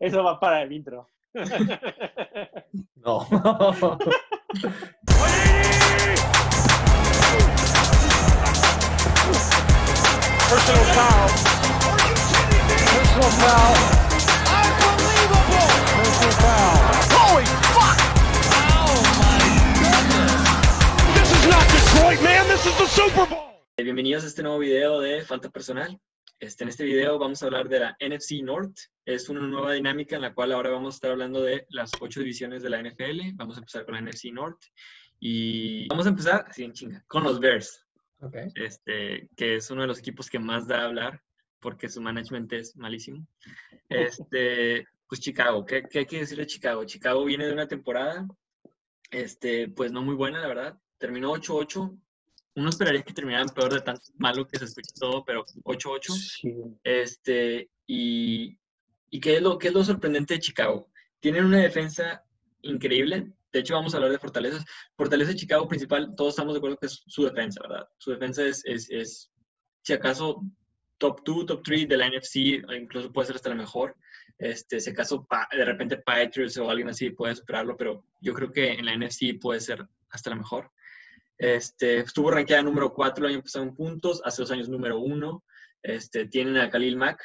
Eso va para el intro. No. Personal foul. Personal foul. Unbelievable. Personal foul. Holy fuck! Oh my goodness! This is not Detroit, man. This is the Super Bowl. Bienvenidos a este nuevo video de Falta Personal. En este video vamos a hablar de la NFC North. Es una nueva dinámica en la cual ahora vamos a estar hablando de las 8 divisiones de la NFL. Vamos a empezar con la NFC North. Y vamos a empezar, así en chinga, con los Bears. Okay. Que es uno de los equipos que más da a hablar, porque su management es malísimo. Pues Chicago, ¿qué hay que decir de Chicago? Chicago viene de una temporada, pues no muy buena, la verdad. Terminó 8-8. Uno esperaría que terminaran peor de tan malo que se escucha todo, pero 8-8. Sí. ¿Y qué es lo sorprendente de Chicago? Tienen una defensa increíble. De hecho, vamos a hablar de fortalezas. Fortaleza de Chicago principal, todos estamos de acuerdo que es su defensa, ¿verdad? Su defensa es si acaso, top 2, top 3 de la NFC, incluso puede ser hasta la mejor. Si acaso, de repente, Patriots o alguien así puede superarlo, pero yo creo que en la NFC puede ser hasta la mejor. Estuvo rankeada número 4 el año pasado en puntos, hace 2 años número 1. Tienen a Khalil Mack.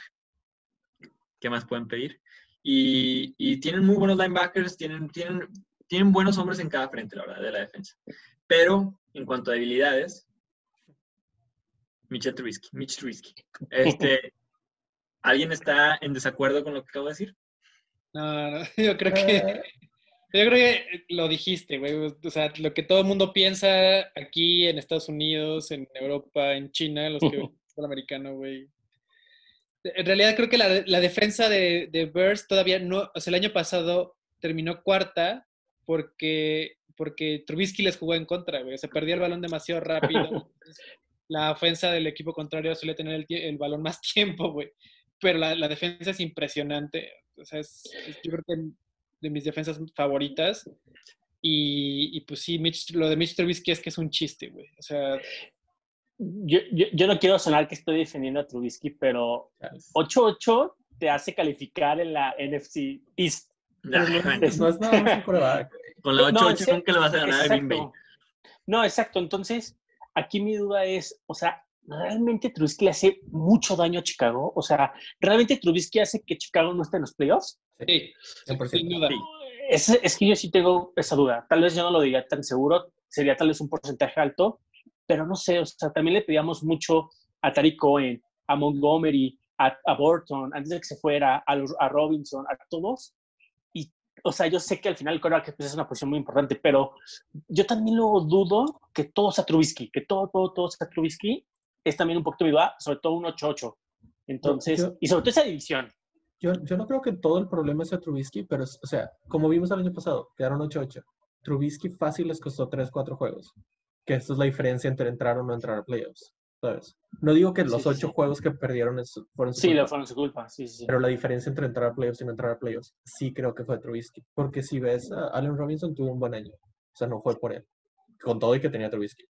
¿Qué más pueden pedir? Y tienen muy buenos linebackers, tienen buenos hombres en cada frente, la verdad, de la defensa. Pero, en cuanto a debilidades, Mitchell Trubisky. ¿Alguien está en desacuerdo con lo que acabo de decir? No, yo creo que lo dijiste, güey. O sea, lo que todo el mundo piensa aquí en Estados Unidos, en Europa, en China, los que ven el americano, güey. En realidad creo que la defensa de Bears todavía no... O sea, el año pasado terminó cuarta porque Trubisky les jugó en contra, güey. O sea, perdía el balón demasiado rápido. La ofensa del equipo contrario suele tener el balón más tiempo, güey. Pero la defensa es impresionante. O sea, yo creo que... de mis defensas favoritas. Y pues sí, lo de Mitch Trubisky es que es un chiste, güey. O sea... Yo no quiero sonar que estoy defendiendo a Trubisky, pero 8-8 te hace calificar en la NFC East. Después, no, con la 8-8 no, creo que lo vas a ganar a Green Bay. No, exacto. Entonces, aquí mi duda es, o sea, ¿realmente Trubisky le hace mucho daño a Chicago? O sea, ¿realmente Trubisky hace que Chicago no esté en los playoffs? Sí, 100%. Sin duda. Sí. Es que yo sí tengo esa duda. Tal vez yo no lo diría tan seguro. Sería tal vez un porcentaje alto. Pero no sé, o sea, también le pedíamos mucho a Tariq Cohen, a Montgomery, a Burton, antes de que se fuera, a Robinson, a todos. Y, o sea, yo sé que al final el quarterback es una posición muy importante, pero yo también lo dudo que todo sea Trubisky, que todo sea Trubisky. Es también un poquito mi duda, sobre todo un 8-8. Entonces, y sobre todo esa división. Yo no creo que todo el problema sea Trubisky, pero, o sea, como vimos el año pasado, quedaron 8-8. Trubisky fácil les costó 3-4 juegos. Que esto es la diferencia entre entrar o no entrar a playoffs, ¿sabes? No digo que los 8 juegos que perdieron fueron su culpa. Sí, fueron su culpa, sí. Pero la diferencia entre entrar a playoffs y no entrar a playoffs, sí creo que fue Trubisky. Porque si ves, Allen Robinson tuvo un buen año. O sea, no fue por él. Con todo y que tenía Trubisky.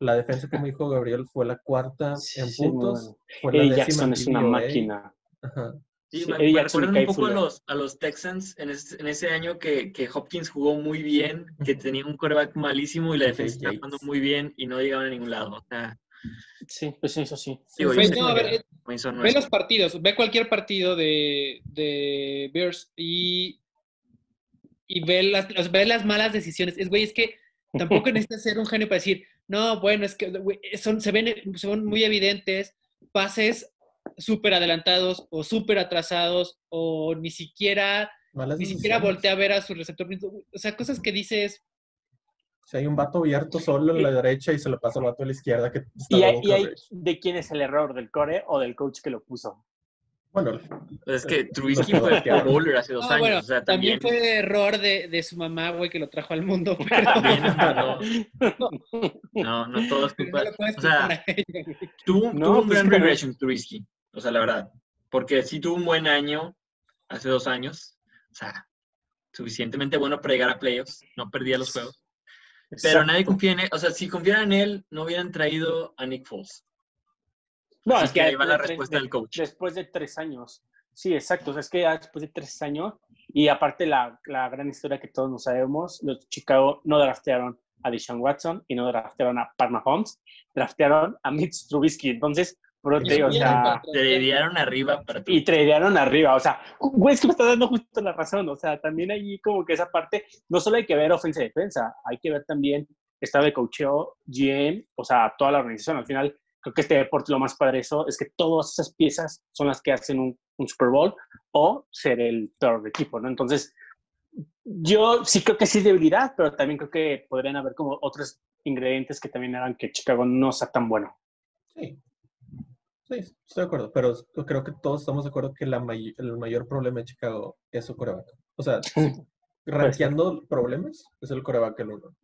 La defensa, como dijo Gabriel, fue la cuarta en puntos. Bueno. Eddie Jackson es una máquina. Ajá. Sí, me recuerdan un poco a los Texans en ese año que Hopkins jugó muy bien, que tenía un quarterback malísimo y la defensa estaba jugando muy bien y no llegaban a ningún lado. O sea, sí, pues eso sí. Ve los partidos, ve cualquier partido de Bears y ve las malas decisiones. Es que tampoco necesitas ser un genio para decir, no, bueno, es que güey, se ven muy evidentes pases súper adelantados o súper atrasados o ni siquiera voltea a ver a su receptor. O sea, cosas que dices... Si hay un vato abierto solo en la derecha y se lo pasa al vato a la izquierda. Que está ¿Y de quién es el error? ¿Del core o del coach que lo puso? Bueno, pues es que Trubisky fue el bowler hace 2 años. Bueno, o sea, también fue error de su mamá, güey, que lo trajo al mundo. Pero... También, no todo es culpa. O sea, tuvo un gran regression Trubisky. O sea, la verdad. Porque sí tuvo un buen año hace 2 años. O sea, suficientemente bueno para llegar a playoffs. No perdía los juegos. Exacto. Pero nadie confía en él. O sea, si confiaran en él, no hubieran traído a Nick Foles. No, así es que ahí va la respuesta del coach. Después de 3 años. Sí, exacto. O sea, es que después de 3 años, y aparte la gran historia que todos nos sabemos, los de Chicago no draftearon a Deshaun Watson y no draftearon a Pat Mahomes, draftearon a Mitch Trubisky. Entonces, o sea, tradearon arriba para ti. Y tradearon arriba, o sea, güey, es que me está dando justo la razón. O sea, también allí como que esa parte, no solo hay que ver ofensa y defensa, hay que ver también estado de coacheo, GM, o sea, toda la organización. Al final, creo que este deporte lo más padre eso es que todas esas piezas son las que hacen un Super Bowl o ser el peor de equipo, ¿no? Entonces, yo sí creo que sí es debilidad, pero también creo que podrían haber como otros ingredientes que también hagan que Chicago no sea tan bueno. Sí. Sí, estoy de acuerdo, pero creo que todos estamos de acuerdo que el mayor problema de Chicago es su coreback. O sea, rankeando problemas, es el coreback el uno.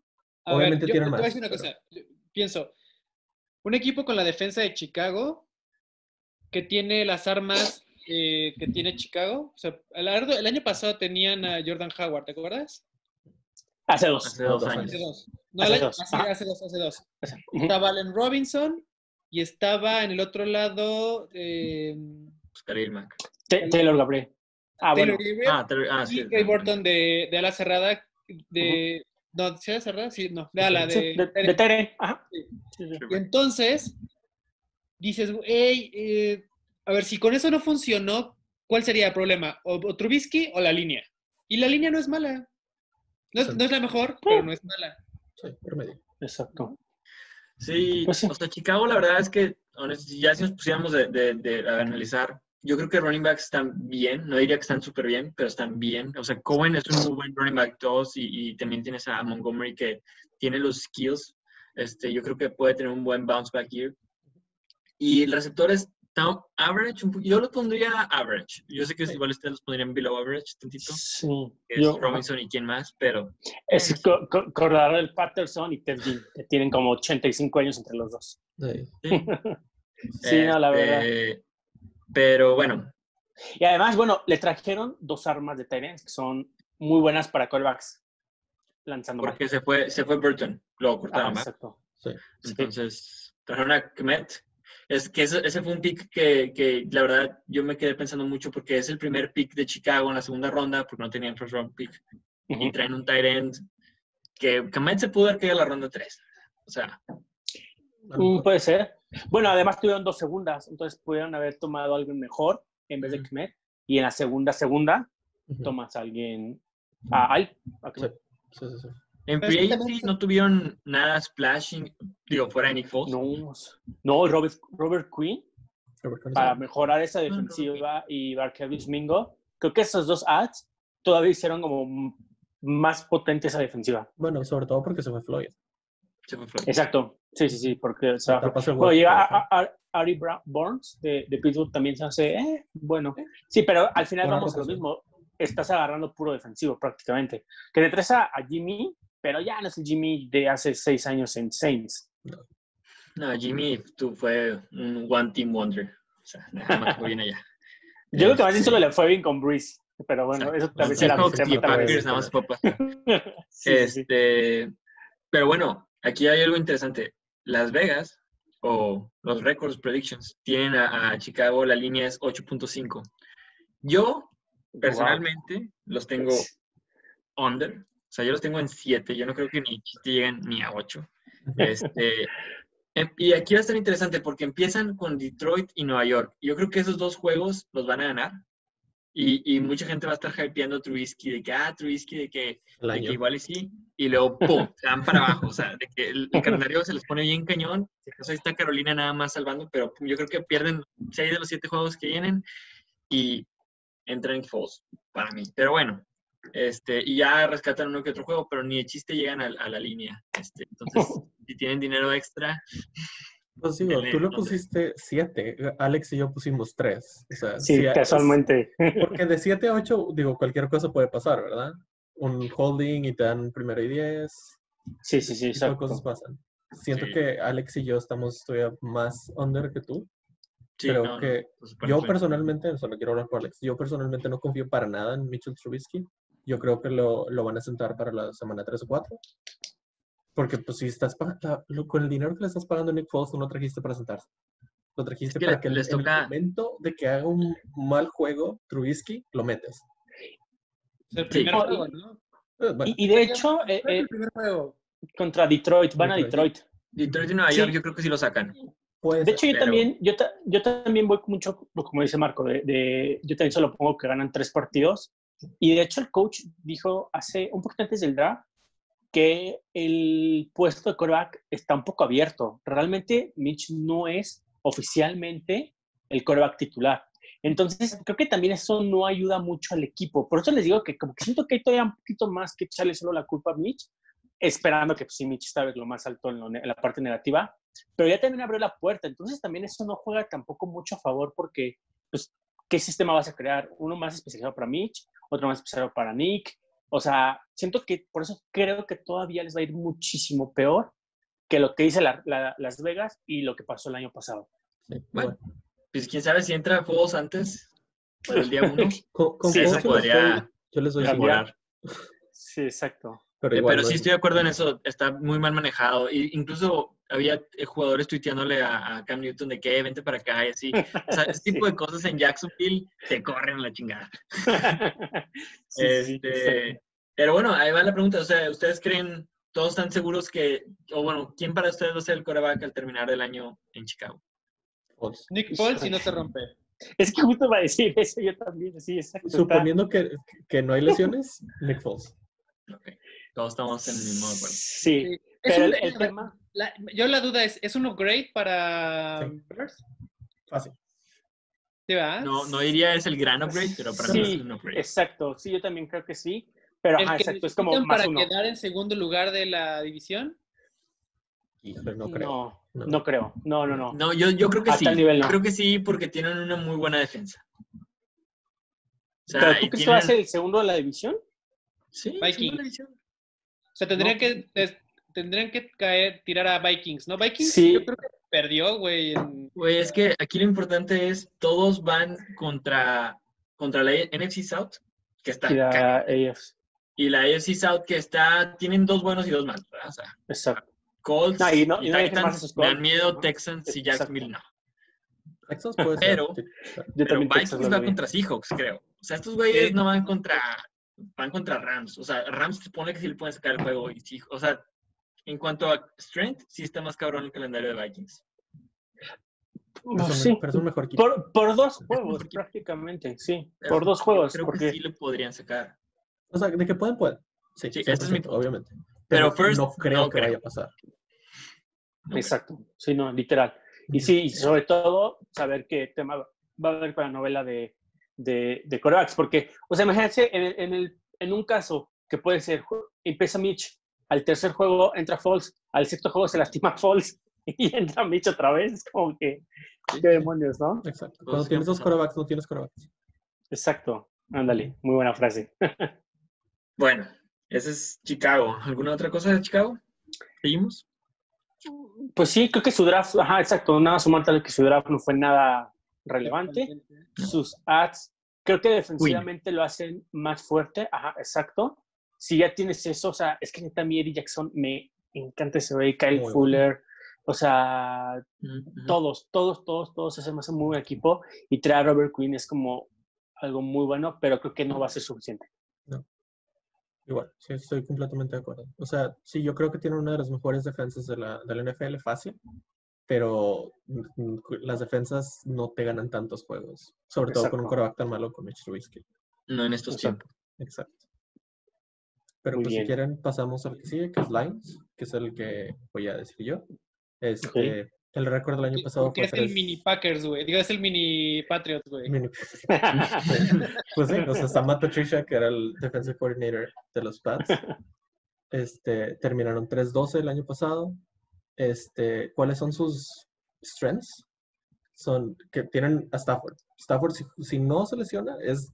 Obviamente tiene más. Te voy a decir una cosa. Pienso, un equipo con la defensa de Chicago que tiene las armas que tiene Chicago. O sea, el año pasado tenían a Jordan Howard, ¿te acuerdas? Hace dos años. No, hace dos. Estaba Allen Robinson. Y estaba en el otro lado... Khalil Mack. Taylor Gabriel. Taylor Gabriel. Y Burton de ala cerrada. ¿No? ¿Sí era cerrada? Sí, no. De ala. De Tere. Ajá. Sí. Y entonces, dices, hey, a ver, si con eso no funcionó, ¿cuál sería el problema? ¿O Trubisky o la línea? Y la línea no es mala. No es la mejor, pero no es mala. Sí, promedio. Exacto. Sí, o sea, Chicago la verdad es que, ya si nos pusiéramos de analizar, yo creo que running backs están bien, no diría que están súper bien, pero están bien. O sea, Cohen es un muy buen running back 2 y también tienes a Montgomery que tiene los skills. Yo creo que puede tener un buen bounce back year. Y el receptor es average, yo lo pondría average. Yo sé que igual ustedes los pondrían below average, tantito. Sí. Es Robinson y quién más, pero... Es Cordero del Patterson y Ted Ginn, que tienen como 85 años entre los dos. Sí, sí, no, la verdad. Pero bueno. Y además, bueno, le trajeron 2 armas de tight ends que son muy buenas para callbacks lanzando. Porque se fue Burton, lo cortaron más. Exacto. Sí. Entonces, trajeron a Kemet. Es que ese fue un pick que la verdad yo me quedé pensando mucho porque es el primer pick de Chicago en la segunda ronda porque no tenían first round pick. Uh-huh. Y traen un tight end que Kemet se pudo haber quedado en la ronda 3. O sea... puede ser. Bueno, además tuvieron 2 segundas, entonces pudieron haber tomado algo mejor en vez de Kemet. Y en la segunda, tomas a alguien... Sí. En free agency no tuvieron nada splashing, fuera de Nick Foles. No, Robert Quinn, para mejorar esa defensiva, y Barkevius Mingo. Creo que esos 2 ads todavía hicieron como más potente esa defensiva. Bueno, sobre todo porque se fue Floyd. Exacto. Sí, porque... llega Ari Burns de Pittsburgh, también se hace... bueno. Sí, pero al final vamos a lo mismo. Estás agarrando puro defensivo prácticamente. Que te traes a Jimmy... Pero ya no es el Jimmy de hace 6 años en Saints. No, Jimmy fue un one-team wonder. O sea, nada más fue bien allá. Yo creo que más bien solo le fue bien con Breeze. Pero bueno, eso también será... Packers nada más papá. Pero bueno, aquí hay algo interesante. Las Vegas, o los Records Predictions, tienen a Chicago, la línea es 8.5. Yo, personalmente, los tengo under. O sea, yo los tengo en 7. Yo no creo que ni lleguen ni a 8. Y aquí va a estar interesante porque empiezan con Detroit y Nueva York. Yo creo que esos 2 juegos los van a ganar. Y mucha gente va a estar hypeando a Trubisky de que, de que igual y sí. Y luego, ¡pum!, se van para abajo. O sea, de que el calendario se les pone bien cañón. Ahí está Carolina nada más salvando. Pero yo creo que pierden 6 de los 7 juegos que vienen. Y entran en Foles, para mí. Pero bueno. Y ya rescatan uno que otro juego, pero ni de chiste llegan a la línea. Entonces, si tienen dinero extra... Pues digo, tú le pusiste 7. Alex y yo pusimos 3. O sea, sí, casualmente. Porque de 7 a 8, cualquier cosa puede pasar, ¿verdad? Un holding y te dan primero y 10. Sí, exacto. Cosas pasan. Siento que Alex y yo estamos todavía más under que tú. Sí, creo que yo personalmente, solo quiero hablar por Alex, yo personalmente no confío para nada en Mitchell Trubisky. Yo creo que lo van a sentar para la semana 3 o 4. Porque, pues, si estás pagando... Con el dinero que le estás pagando a Nick Foles, no trajiste para sentarse. contra 15 para que les toca... el momento de que haga un mal juego Trubisky, lo metes. Es el primer juego, ¿no? Y de hecho, el primer juego. Contra Detroit, van a Detroit. Detroit y Nueva York, yo creo que sí lo sacan. Pues, de hecho, yo también, yo también voy mucho, como dice Marco, yo también solo pongo que ganan 3 partidos. Y de hecho el coach dijo hace un poquito antes del draft que el puesto de quarterback está un poco abierto. Realmente Mitch no es oficialmente el quarterback titular. Entonces, creo que también eso no ayuda mucho al equipo. Por eso les digo que como que siento que hay todavía un poquito más que echarle solo la culpa a Mitch, esperando que pues, sí, Mitch está lo más alto en la parte negativa, pero ya también abrió la puerta. Entonces, también eso no juega tampoco mucho a favor porque, pues, ¿qué sistema vas a crear? Uno más especializado para Mitch, otro más especializado para Nick. O sea, siento que por eso creo que todavía les va a ir muchísimo peor que lo que hizo Las Vegas y lo que pasó el año pasado. Sí, bueno. Pues quién sabe si entra Foles antes para el día 1. Sí, eso podría mejorar. Sí, exacto. Pero, igual, pero sí estoy de acuerdo en eso. Está muy mal manejado. E incluso había jugadores tuiteándole a Cam Newton de que vente para acá y así. O sea, ese tipo de cosas en Jacksonville te corren la chingada. Sí, sí. Pero bueno, ahí va la pregunta. O sea, ¿ustedes creen, todos están seguros que, o bueno, quién para ustedes va a ser el quarterback al terminar el año en Chicago? Nick Foles si no se rompe. Es que justo va a decir eso yo también. Sí, exacto. Suponiendo que no hay lesiones, Nick Foles. Okay. Todos estamos en el mismo acuerdo. Sí. Pero el tema... la duda es un upgrade para... Sí. Fácil. ¿Sí, verdad? No diría es el gran upgrade, pero para mí es un upgrade. Exacto. Sí, yo también creo que sí. Pero el que exacto, es como más para uno. Quedar en segundo lugar de la división? Pero no creo. No creo. No. No, yo creo que a sí. Tal nivel, no. Creo que sí porque tienen una muy buena defensa. O sea, ¿pero tú crees que va a ser el segundo de la división? Sí, Vikings. La división. O sea, tendrían que tirar a Vikings, ¿no? Vikings sí. Yo creo que perdió, güey. Güey, es que aquí lo importante es todos van contra la NFC South, que está... Y la AFC. Y la AFC South que está... Tienen 2 buenos y 2 malos, ¿verdad? O sea, exacto. Colts, y Titans, me dan miedo, Texans y Jacksonville no. Texans puede ser. Pero Vikings va contra Seahawks, creo. O sea, estos güeyes no van contra... Van contra Rams. O sea, Rams se supone que sí le pueden sacar el juego. Y, o sea, en cuanto a strength, sí está más cabrón el calendario de Vikings. Sí, pero es un mejor equipo. Por 2 juegos, prácticamente, sí. Pero por 2 juegos. Creo porque... que sí lo podrían sacar. O sea, de que pueden. Sí, este es mi punto. Obviamente. Pero first, no creo que vaya a pasar. No exacto. Creo. Sí, no, literal. Y sí, sobre todo, saber qué tema va a haber para la novela de quarterbacks, porque, o sea, imagínense en un caso que puede ser, empieza Mitch, al tercer juego entra Foles, al sexto juego se lastima Foles y entra Mitch otra vez, como que, qué demonios, ¿no? Exacto. Cuando tienes 2 quarterbacks, no tienes quarterbacks. Exacto. Ándale, muy buena frase. Bueno, ese es Chicago. ¿Alguna otra cosa de Chicago? ¿Seguimos? Pues sí, creo que su draft, exacto, nada sumar tal que su draft no fue nada relevante. Sus ads, creo que defensivamente lo hacen más fuerte. Exacto. Si ya tienes eso, o sea, es que a mí Eddie Jackson me encanta ese güey, Kyle muy Fuller, bueno. O sea, todos hacen más un muy buen equipo y traer a Robert Quinn es como algo muy bueno, pero creo que no va a ser suficiente. No. Igual, sí, estoy completamente de acuerdo. O sea, sí, yo creo que tiene una de las mejores defensas de la NFL, fácil. Pero las defensas no te ganan tantos juegos. Sobre exacto. Todo con un quarterback tan malo como Mitch Trubisky. No en estos tiempos. Exacto. Pero pues, si quieren pasamos al que sigue, que es Lions, que es el que voy a decir yo. Okay. El récord del año pasado fue... Es el mini Packers, güey. Digo, es el mini Patriots, güey. Pues sí, o sea, está Matt Patricia, que era el defensive coordinator de los Pats. Terminaron 3-12 el año pasado. ¿Cuáles son sus strengths? Son que tienen a Stafford. Stafford, si no se lesiona, es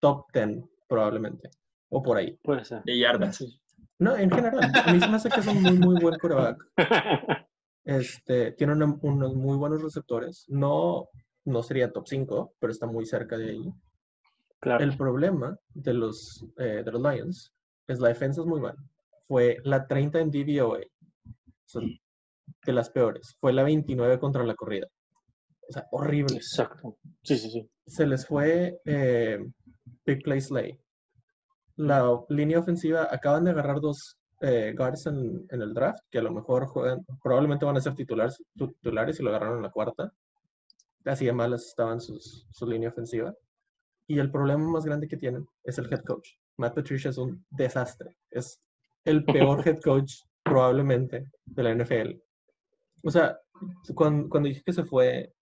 top 10 probablemente. O por ahí. Puede ser. De yardas. Sí. No, en general. A mí se me hace que es un muy, muy buen quarterback. Tiene unos muy buenos receptores. No sería top 5, pero está muy cerca de ahí. Claro. El problema de los Lions es la defensa es muy mala. Fue la 30 en DVOA. De las peores. Fue la 29 contra la corrida. O sea, horrible. Exacto. Sí, sí, sí. Se les fue Big Play Slay. La línea ofensiva, acaban de agarrar dos guards en el draft, que a lo mejor juegan, probablemente van a ser titulares y lo agarraron en la cuarta. Así de malas estaban su línea ofensiva. Y el problema más grande que tienen es el head coach. Matt Patricia es un desastre. Es el peor head coach probablemente de la NFL. O sea, cuando dije que se fue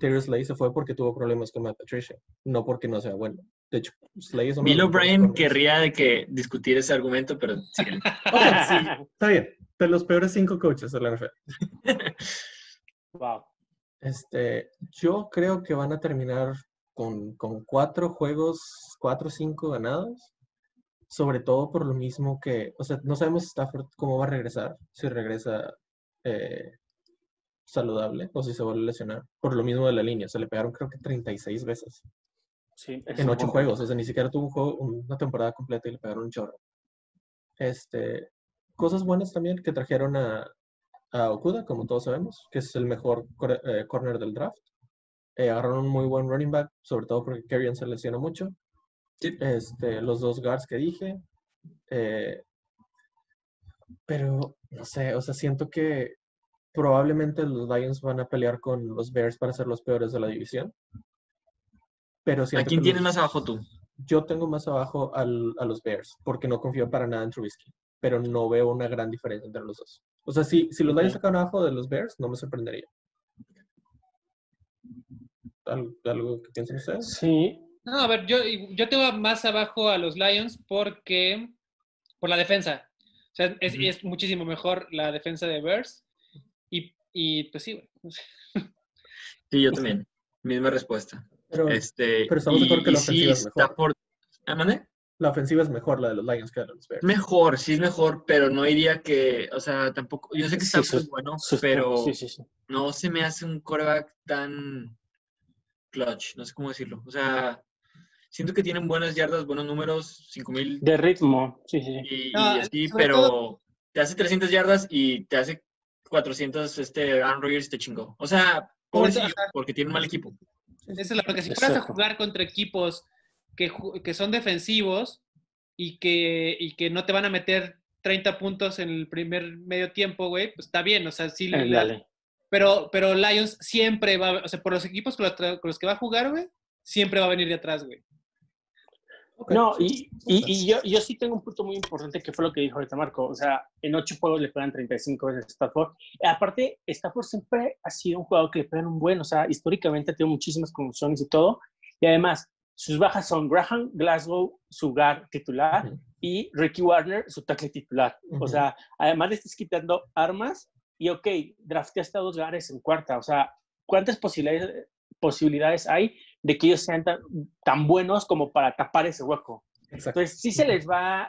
Terry Slay, se fue porque tuvo problemas con Matt Patricia, no porque no sea bueno. De hecho, Slay es un... Bill O'Brien querría de que discutir ese argumento, pero... Sí. Sí, está bien. De los peores 5 coaches de la NFL. Wow. Yo creo que van a terminar con 4 juegos, 4 o 5 ganados. Sobre todo por lo mismo que... O sea, no sabemos Stafford cómo va a regresar. Si regresa... saludable o si se vuelve a lesionar, por lo mismo de la línea, se le pegaron creo que 36 veces, sí, en 8 juegos, o sea, ni siquiera tuvo un juego, una temporada completa y le pegaron un chorro. Cosas buenas también que trajeron a Okuda, como todos sabemos, que es el mejor corner del draft. Agarraron un muy buen running back, sobre todo porque Kerryon se lesionó mucho. Sí. Los 2 guards que dije, pero no sé, o sea, siento que probablemente los Lions van a pelear con los Bears para ser los peores de la división. Pero ¿a quién tienes más abajo tú? Yo tengo más abajo a los Bears, porque no confío para nada en Trubisky. Pero no veo una gran diferencia entre los dos. O sea, si los Lions sacan abajo de los Bears, no me sorprendería. ¿Algo que piensen ustedes? Sí. No, a ver, yo tengo más abajo a los Lions porque... por la defensa. O sea, es muchísimo mejor la defensa de Bears. Y pues sí, bueno. Sí, yo también. Misma respuesta. Pero estamos de acuerdo que la ofensiva es mejor. La ofensiva es mejor, la de los Lions, que la de los Bears. Mejor, sí es mejor, pero no diría que... O sea, tampoco... Yo sé que está muy bueno, pero no se me hace un quarterback tan clutch. No sé cómo decirlo. O sea, siento que tienen buenas yardas, buenos números, 5,000... De ritmo, sí. Y así, pero te hace 300 yardas y te hace 400, Aaron Rodgers te chingó. O sea, pobrecillo, porque tiene un mal equipo. Esa es la verdad, que si fueras a jugar contra equipos que son defensivos y que no te van a meter 30 puntos en el primer medio tiempo, güey, pues está bien, o sea, sí. Pero Lions siempre va, o sea, por los equipos con los que va a jugar, güey, siempre va a venir de atrás, güey. Okay. No, y yo sí tengo un punto muy importante que fue lo que dijo ahorita Marco. O sea, en 8 juegos le pegan 35 veces a Stafford. Aparte, Stafford siempre ha sido un jugador que le pegan un buen. O sea, históricamente ha tenido muchísimas conmociones y todo. Y además, sus bajas son Graham, Glasgow, su guard titular, y Ricky Warner, su tackle titular. O sea, además le estás quitando armas y, ok, drafteaste a 2 guards en cuarta. O sea, ¿cuántas posibilidades hay de que ellos sean tan buenos como para tapar ese hueco? Exacto. Entonces, si se les va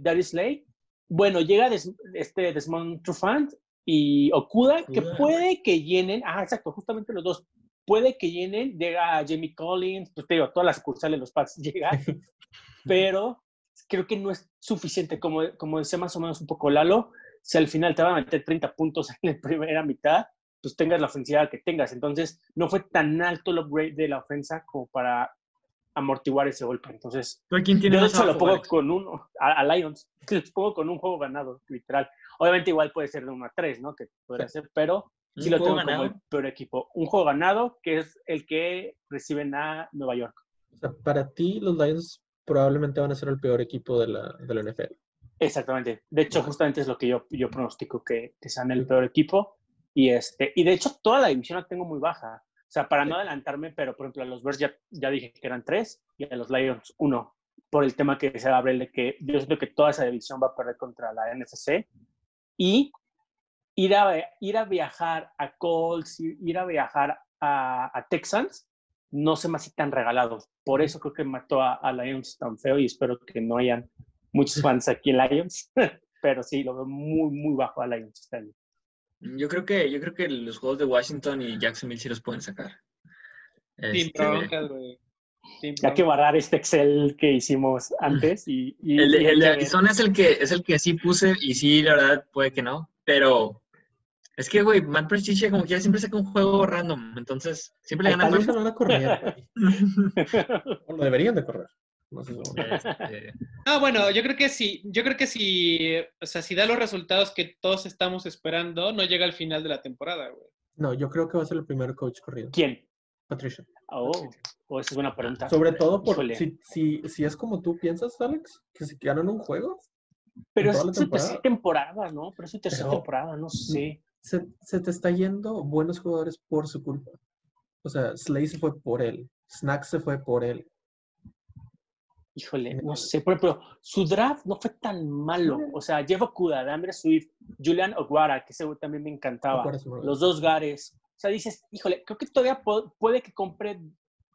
Darius Slay, bueno, llega Desmond Trufant y Okuda, que puede que llenen, exacto, justamente los dos, puede que llenen, llega Jamie Collins, pues te digo, todas las sucursales de los Pats llegan, pero creo que no es suficiente, como decía más o menos un poco Lalo, si al final te van a meter 30 puntos en la primera mitad, pues tengas la ofensiva que tengas. Entonces, no fue tan alto el upgrade de la ofensa como para amortiguar ese golpe. Entonces, yo eso lo pongo con uno, a Lions, lo pongo con un juego ganado, literal. Obviamente igual puede ser de 1-3, ¿no? Que podría ser, pero sí lo tengo ganado como el peor equipo. Un juego ganado, que es el que reciben a Nueva York. O sea, para ti, los Lions probablemente van a ser el peor equipo de la NFL. Exactamente. De hecho, justamente es lo que yo pronostico, que sean el peor equipo. Y de hecho, toda la división la tengo muy baja. O sea, para no adelantarme, pero por ejemplo, a los Bears ya dije que eran 3 y a los Lions 1. Por el tema que se abre, de que yo siento que toda esa división va a perder contra la NFC. Y ir a viajar a Colts, ir a viajar a Texans, no se me hace tan regalados. Por eso creo que mató a Lions tan feo y espero que no hayan muchos fans aquí en Lions. Pero sí, lo veo muy, muy bajo a Lions este año. Yo creo que los juegos de Washington y Jacksonville sí los pueden sacar. Sin broncas, güey. Hay que barrar este Excel que hicimos antes. Y el de Arizona es el que sí puse y sí, la verdad, puede que no. Pero Es que, güey, Matt Patricia como que ya siempre saca un juego random. Entonces, siempre le gana el juego. A correr. O lo deberían de correr. No sé no, bueno, yo creo que sí. Yo creo que sí. O sea, si da los resultados que todos estamos esperando, no llega al final de la temporada, güey. No, yo creo que va a ser el primer coach corrido. ¿Quién? Patricia. Oh, esa es buena pregunta. Sobre todo por si es como tú piensas, Alex, que se quedaron un juego. Pero es su tercera temporada, ¿no? Pero es su tercera temporada, no sé. Se te está yendo buenos jugadores por su culpa. O sea, Slay se fue por él. Snack se fue por él. Híjole, no sé. Pero su draft no fue tan malo. O sea, Jeff Okuda, Andre Swift, Julian Oguara, que ese también me encantaba. Los dos Gares. O sea, dices, híjole, creo que todavía puede que compre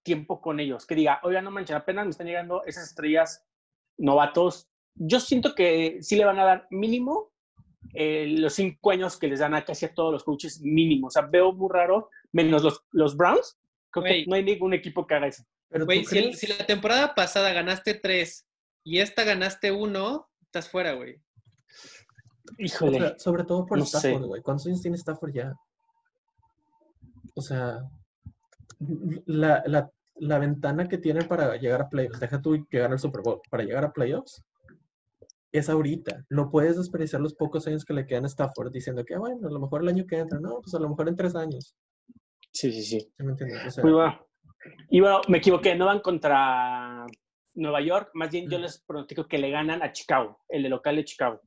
tiempo con ellos. Que diga, oiga, no manches, apenas me están llegando esas estrellas novatos. Yo siento que sí le van a dar mínimo los 5 años que les dan a casi a todos los coaches mínimo. O sea, veo muy raro, menos los Browns. Creo que no hay ningún equipo que haga eso. Pero güey, si la temporada pasada ganaste 3 y esta ganaste 1, estás fuera, güey. Híjole. O sea, sobre todo por Stafford, güey. ¿Cuántos años tiene Stafford ya? O sea, la ventana que tiene para llegar a playoffs, deja tú llegar al Super Bowl, para llegar a playoffs, es ahorita. No puedes desperdiciar los pocos años que le quedan a Stafford diciendo que, bueno, a lo mejor el año que entra. No, pues a lo mejor en 3 años. Sí. ¿Me entiendes? O sea, muy bueno. Y bueno, me equivoqué. No van contra Nueva York. Más bien yo les pronostico que le ganan a Chicago, el de local de Chicago.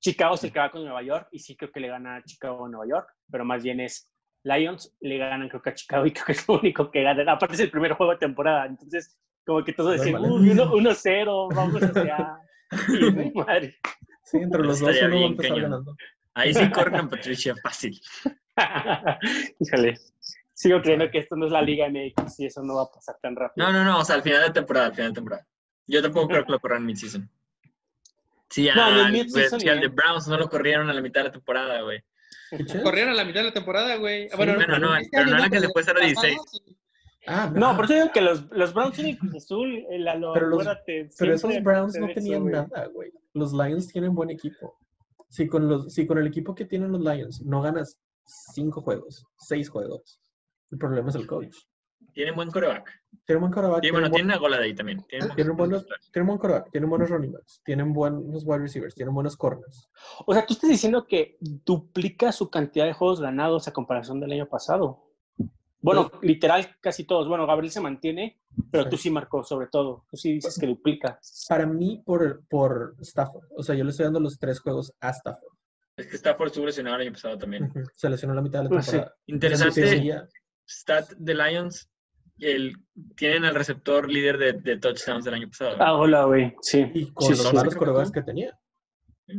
Chicago es el que va con Nueva York y sí creo que le gana a Chicago a Nueva York, pero más bien es Lions le ganan creo que a Chicago y creo que es lo único que ganan. Aparte es el primer juego de temporada, entonces como que todos decían, 1-0, vamos hacia... Sí, madre. Sí, entre los dos uno va a empezar ganando. Ahí sí corren Patricia, fácil. Híjole. Sigo creyendo que esto no es la Liga MX y eso no va a pasar tan rápido. No, o sea, al final de temporada. Yo tampoco creo que lo corran mid-season. Sí, al de Browns no lo corrieron a la mitad de la temporada, güey. Corrieron a la mitad de la temporada, güey. Sí, bueno, no, pero no era que le fue 0-16. No, por eso digo que los Browns tienen Cruz Azul. Pero esos Browns no tenían nada, güey. Los Lions tienen buen equipo. Si con el equipo que tienen los Lions no ganas 5 juegos, 6 juegos, el problema es el coach. Tienen buen quarterback. Y bueno, tienen una gola de ahí también. Tienen buen quarterback, tienen buenos running backs, tienen buenos wide receivers, tienen buenos corners. O sea, tú estás diciendo que duplica su cantidad de juegos ganados a comparación del año pasado. Bueno, sí. Literal, casi todos. Bueno, Gabriel se mantiene, pero sí. Tú sí, Marco, sobre todo. Tú sí dices que duplica. Para mí, por Stafford. O sea, yo le estoy dando los 3 juegos a Stafford. Es que Stafford estuvo lesionado el año pasado también. Se lesionó la mitad de la temporada. Sí. Interesante. Stat de Lions, tienen al receptor líder de touchdowns del año pasado. Ah, hola, güey. Sí. Y con los malos corredores que tenía. Sí.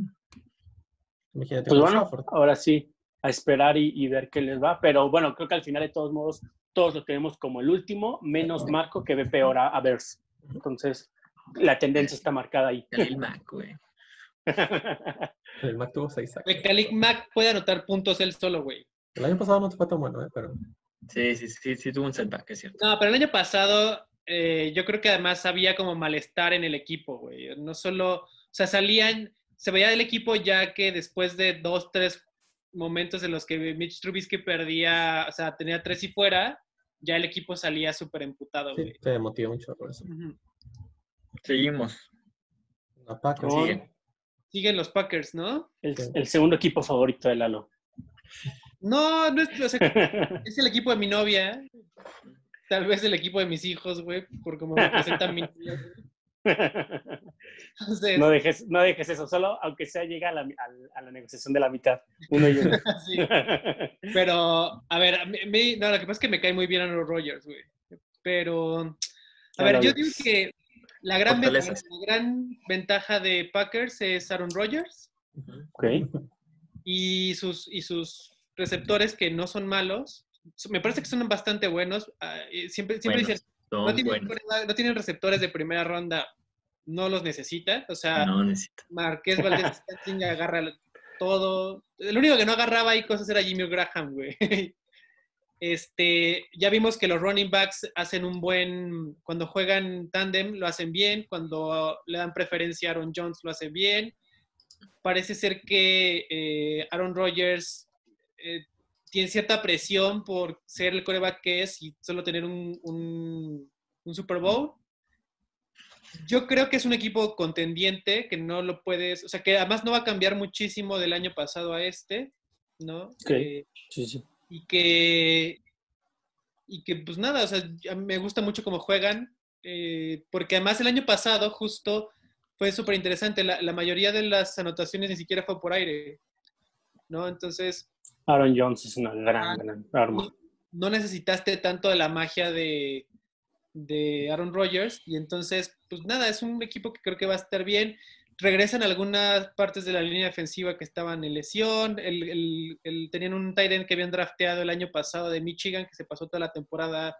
Imagínate. Pues bueno, Stafford. Ahora sí. A esperar y ver qué les va. Pero bueno, creo que al final, de todos modos, todos lo tenemos como el último, menos Marco, que ve peor a Bears. Entonces, la tendencia está marcada ahí. Khalil Mack, güey. Khalil Mack tuvo 6 sacks. Khalil Mack puede anotar puntos él solo, güey. El año pasado no fue tan bueno, pero... Sí, tuvo un setback, es cierto. No, pero el año pasado yo creo que además había como malestar en el equipo, güey. No solo... O sea, se veía del equipo ya que después de 2, 3 momentos en los que Mitch Trubisky perdía, o sea, tenía 3 y fuera, ya el equipo salía súper emputado, güey. Sí, te motivó mucho por eso. Uh-huh. Seguimos. La Packers. Siguen los Packers, ¿no? El segundo equipo favorito de Lalo. No es, o sea, es el equipo de mi novia. Tal vez el equipo de mis hijos, güey, por cómo me presentan mi novia, güey. Entonces, no dejes eso, solo aunque sea llega a la negociación de la mitad, uno y uno. Sí. Pero, a ver, lo que pasa es que me cae muy bien Aaron Rodgers, güey. Pero, a ver, yo digo que la gran ventaja de Packers es Aaron Rodgers. Okay. Y sus receptores que no son malos, me parece que son bastante buenos. Siempre dicen... No tienen receptores de primera ronda, no los necesita. O sea, Marqués Valdez agarra todo. Lo único que no agarraba ahí cosas era Jimmy Graham, güey. Ya vimos que los running backs hacen cuando juegan tándem lo hacen bien, cuando le dan preferencia a Aaron Jones lo hace bien. Parece ser que Aaron Rodgers tiene cierta presión por ser el quarterback que es y solo tener un Super Bowl. Yo creo que es un equipo contendiente, que no lo puedes... O sea, que además no va a cambiar muchísimo del año pasado a este, ¿no? Okay. Sí. Y que, pues nada, o sea, me gusta mucho cómo juegan, porque además el año pasado justo fue súper interesante. La mayoría de las anotaciones ni siquiera fue por aire, ¿no? Entonces... Aaron Jones es una gran arma. No necesitaste tanto de la magia de Aaron Rodgers, y entonces, pues nada, es un equipo que creo que va a estar bien. Regresan algunas partes de la línea defensiva que estaban en lesión. Tenían un tight end que habían drafteado el año pasado de Michigan, que se pasó toda la temporada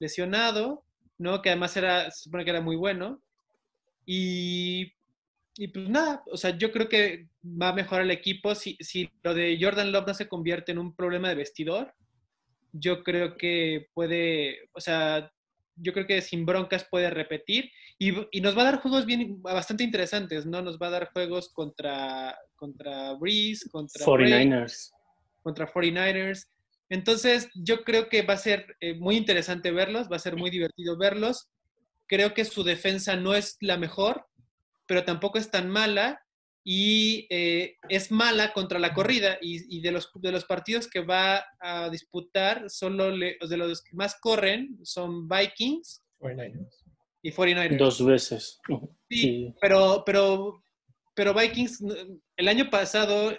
lesionado, ¿no? Que además se supone que era muy bueno. Y pues nada, o sea, yo creo que va a mejorar el equipo. Si lo de Jordan Love no se convierte en un problema de vestidor, yo creo que puede, o sea, yo creo que sin broncas puede repetir y nos va a dar juegos bastante interesantes, ¿no? Nos va a dar juegos contra Breeze, contra 49ers. Entonces, yo creo que va a ser muy interesante verlos, va a ser muy divertido verlos. Creo que su defensa no es la mejor, pero tampoco es tan mala y es mala contra la corrida y de los partidos que va a disputar, solo de los que más corren son Vikings 49ers. Y 49ers. Dos veces. Sí. Pero Vikings el año pasado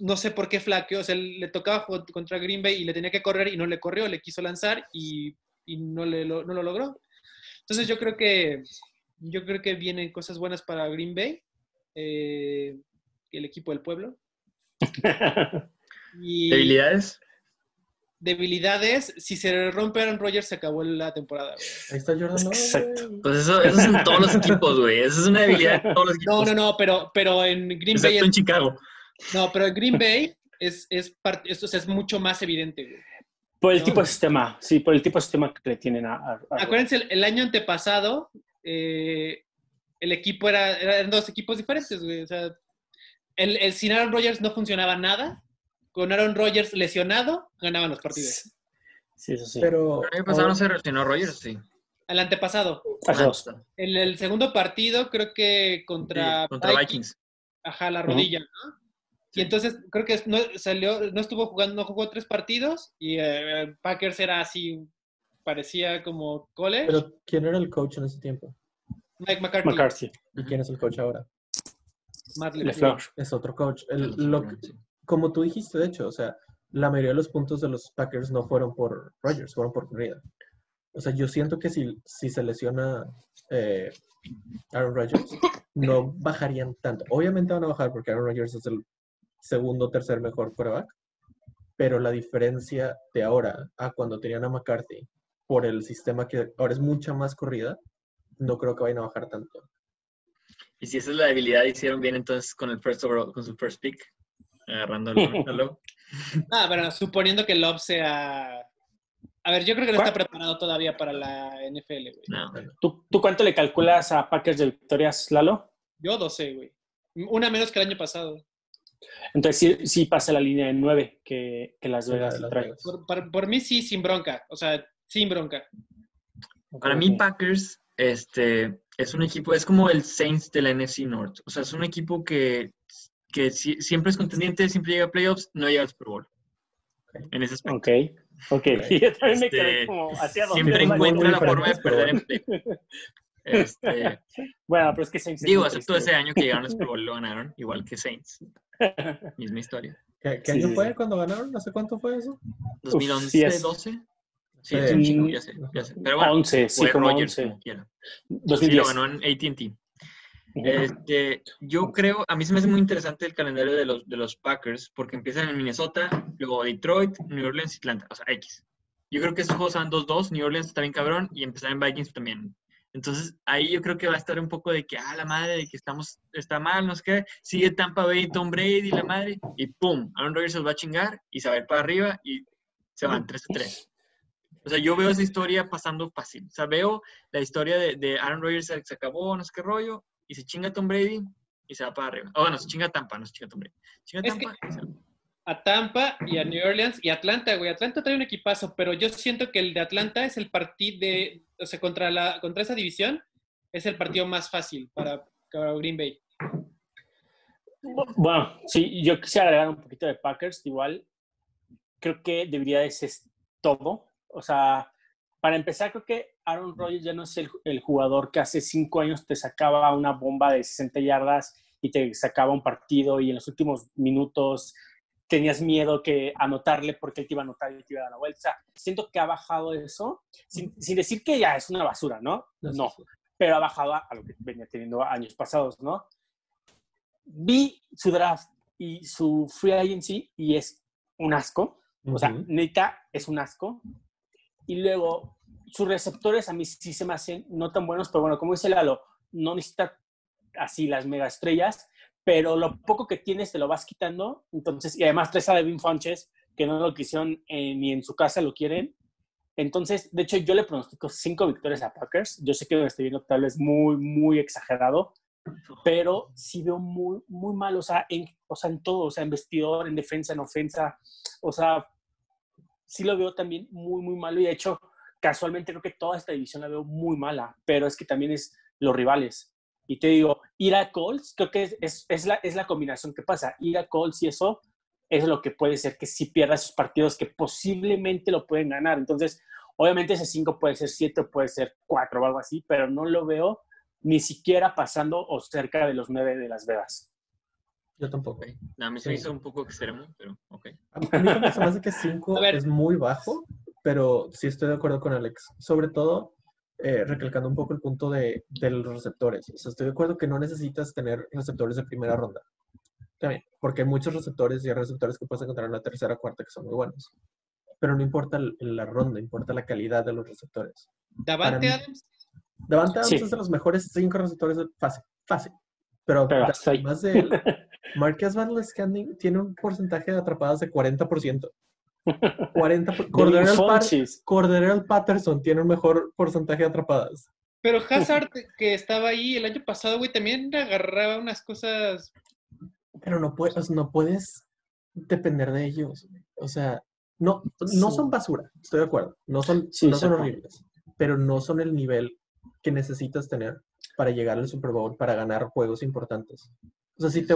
no sé por qué flaqueó, o sea, le tocaba contra Green Bay y le tenía que correr y no le corrió, le quiso lanzar y no lo logró. Entonces yo creo que vienen cosas buenas para Green Bay, el equipo del pueblo. Y ¿Debilidades? Si se rompe Aaron Rodgers, se acabó la temporada, güey. Ahí está Jordan. Exacto. Pues eso es en todos los equipos, güey. Eso es una debilidad en todos los equipos. No, pero en Green Bay... Excepto en Chicago. No, pero en Green Bay es mucho más evidente, güey. Por el tipo de sistema. Sí, por el tipo de sistema que le tienen a acuérdense, el año antepasado... el equipo eran dos equipos diferentes, güey. O sea, el sin Aaron Rodgers no funcionaba nada. Con Aaron Rodgers lesionado, ganaban los partidos. Sí, eso sí. Pero el año pasado no se lesionó Rodgers, sí. El antepasado. En el segundo partido, creo que contra Vikings. Ajá, la rodilla, ¿no? Sí. Y entonces creo que no jugó 3 partidos y Packers era así, parecía como college. Pero ¿quién era el coach en ese tiempo? Mike McCarthy. ¿Y quién es el coach ahora? Matt LeFleur. Es otro coach. Como tú dijiste, de hecho, o sea, la mayoría de los puntos de los Packers no fueron por Rodgers, fueron por corrida. O sea, yo siento que si se lesiona Aaron Rodgers, no bajarían tanto. Obviamente van a bajar porque Aaron Rodgers es el segundo o tercer mejor quarterback, pero la diferencia de ahora a cuando tenían a McCarthy por el sistema que ahora es mucha más corrida, no creo que vayan a bajar tanto. Y si esa es la debilidad, hicieron bien entonces con el first overall, con su first pick, agarrando a Love. Bueno, suponiendo que Love sea... A ver, yo creo que no está preparado todavía para la NFL, güey. No. ¿Tú cuánto le calculas a Packers de victorias, Lalo? Yo 12, güey. Una menos que el año pasado. Entonces sí pasa la línea de 9 que Las Vegas trae. Por mí sí, sin bronca. O sea, sin bronca. Para mí Packers... es un equipo, es como el Saints de la NFC North. O sea, es un equipo que siempre es contendiente, siempre llega a playoffs, no llega al Super Bowl. Okay. En ese aspecto. Ok. Yo también me quedé como hacia donde siempre encuentra la forma de perder en playoffs. Bueno, pero es que Saints... Digo, excepto ese año que llegaron al Super Bowl, lo ganaron, igual que Saints. Misma historia. ¿Qué año fue cuando ganaron? No sé cuánto fue eso. 2011, sí es. 12. Sí, es un chico, ya sé. Pero bueno, 11, sí, como Rodgers, 11. Quiera. 2010. Sí, lo ganó en AT&T. Yo creo, a mí se me hace muy interesante el calendario de los Packers, porque empiezan en Minnesota, luego Detroit, New Orleans y Atlanta, o sea, X. Yo creo que esos juegos van 2-2, New Orleans también cabrón, y empezar en Vikings también. Entonces, ahí yo creo que va a estar un poco de que, la madre, de que está mal, no sé qué, sigue Tampa Bay y Tom Brady, la madre, y pum, Aaron Rodgers los va a chingar, y se va a ir para arriba, y se van 3-3. O sea, yo veo esa historia pasando fácil. O sea, veo la historia de Aaron Rodgers se acabó, no sé qué rollo, y se chinga Tom Brady y se va para arriba. Se chinga Tampa, no se chinga Tom Brady. Chinga Tampa, a Tampa y a New Orleans y Atlanta, güey. Atlanta trae un equipazo, pero yo siento que el de Atlanta es el partido de... O sea, contra esa división es el partido más fácil para Green Bay. Bueno, sí, yo quisiera agregar un poquito de Packers. Igual, creo que debilidades es todo. O sea, para empezar, creo que Aaron Rodgers ya no es el jugador que hace 5 años te sacaba una bomba de 60 yardas y te sacaba un partido y en los últimos minutos tenías miedo que anotarle porque él te iba a anotar y te iba a dar la vuelta. O sea, siento que ha bajado eso, sin decir que ya es una basura, ¿no? No, pero ha bajado a lo que venía teniendo años pasados, ¿no? Vi su draft y su free agency y es un asco. O sea, neta, es un asco. Y luego, sus receptores a mí sí se me hacen no tan buenos, pero bueno, como dice Lalo, no necesita así las mega estrellas, pero lo poco que tienes te lo vas quitando. Entonces, y además traes a Devin Funches, que no lo quisieron ni en su casa lo quieren. Entonces, de hecho, yo le pronostico 5 victorias a Packers. Yo sé que lo estoy viendo tal vez muy, muy exagerado, pero sí veo muy, muy mal, o sea, en todo, o sea, en vestidor, en defensa, en ofensa. O sea, sí lo veo también muy, muy malo. Y de hecho, casualmente creo que toda esta división la veo muy mala, pero es que también es los rivales. Y te digo, ir a Colts, creo que es la combinación que pasa. Ir a Colts y eso es lo que puede ser que si pierdas esos partidos que posiblemente lo pueden ganar. Entonces, obviamente ese 5 puede ser 7, puede ser 4 o algo así, pero no lo veo ni siquiera pasando o cerca de los 9 de Las Vegas. Yo tampoco. Okay. A mí se me hizo un poco extremo, pero ok. A mí me parece que 5 es muy bajo, pero sí estoy de acuerdo con Alex. Sobre todo... recalcando un poco el punto de los receptores. O sea, estoy de acuerdo que no necesitas tener receptores de primera ronda. También, porque hay muchos receptores y hay receptores que puedes encontrar en la tercera o cuarta que son muy buenos. Pero no importa la ronda, importa la calidad de los receptores. ¿Devante Adams? Devante Adams es de los mejores 5 receptores fácil. Pero además de él, Marquez Valdes-Scantling tiene un porcentaje de atrapadas de 40%. Cordarrelle Patterson tiene un mejor porcentaje de atrapadas. Pero Hazard, que estaba ahí el año pasado, güey, también agarraba unas cosas. Pero no puedes depender de ellos, güey. O sea, no son basura, estoy de acuerdo. No son horribles, pero no son el nivel que necesitas tener para llegar al Super Bowl, para ganar juegos importantes. O sea, si te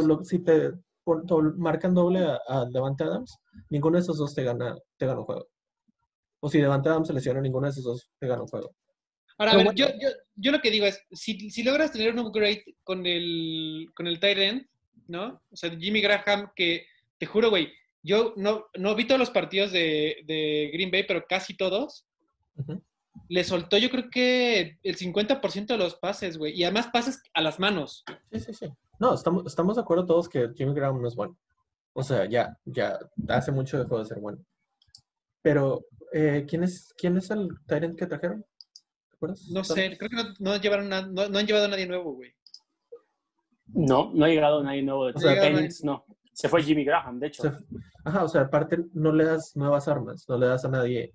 marcan doble a Devante Adams, ninguno de esos dos te gana un juego. O si Devante Adams se lesiona, ninguno de esos dos te gana un juego. Ahora, pero a ver, bueno, yo lo que digo es, si logras tener un upgrade con el tight end, ¿no? O sea, Jimmy Graham, que te juro, güey, yo no vi todos los partidos de Green Bay, pero casi todos. Uh-huh. Le soltó, yo creo que el 50% de los pases, güey. Y además pases a las manos. Sí. No, estamos de acuerdo todos que Jimmy Graham no es bueno. O sea, ya hace mucho dejó de ser bueno. Pero, ¿quién es el tight end que trajeron? ¿Te acuerdas? No sé, creo que no han llevado a nadie nuevo, güey. No ha llegado nadie nuevo. O sea, no. Se fue Jimmy Graham, de hecho. Ajá, o sea, aparte no le das nuevas armas, no le das a nadie,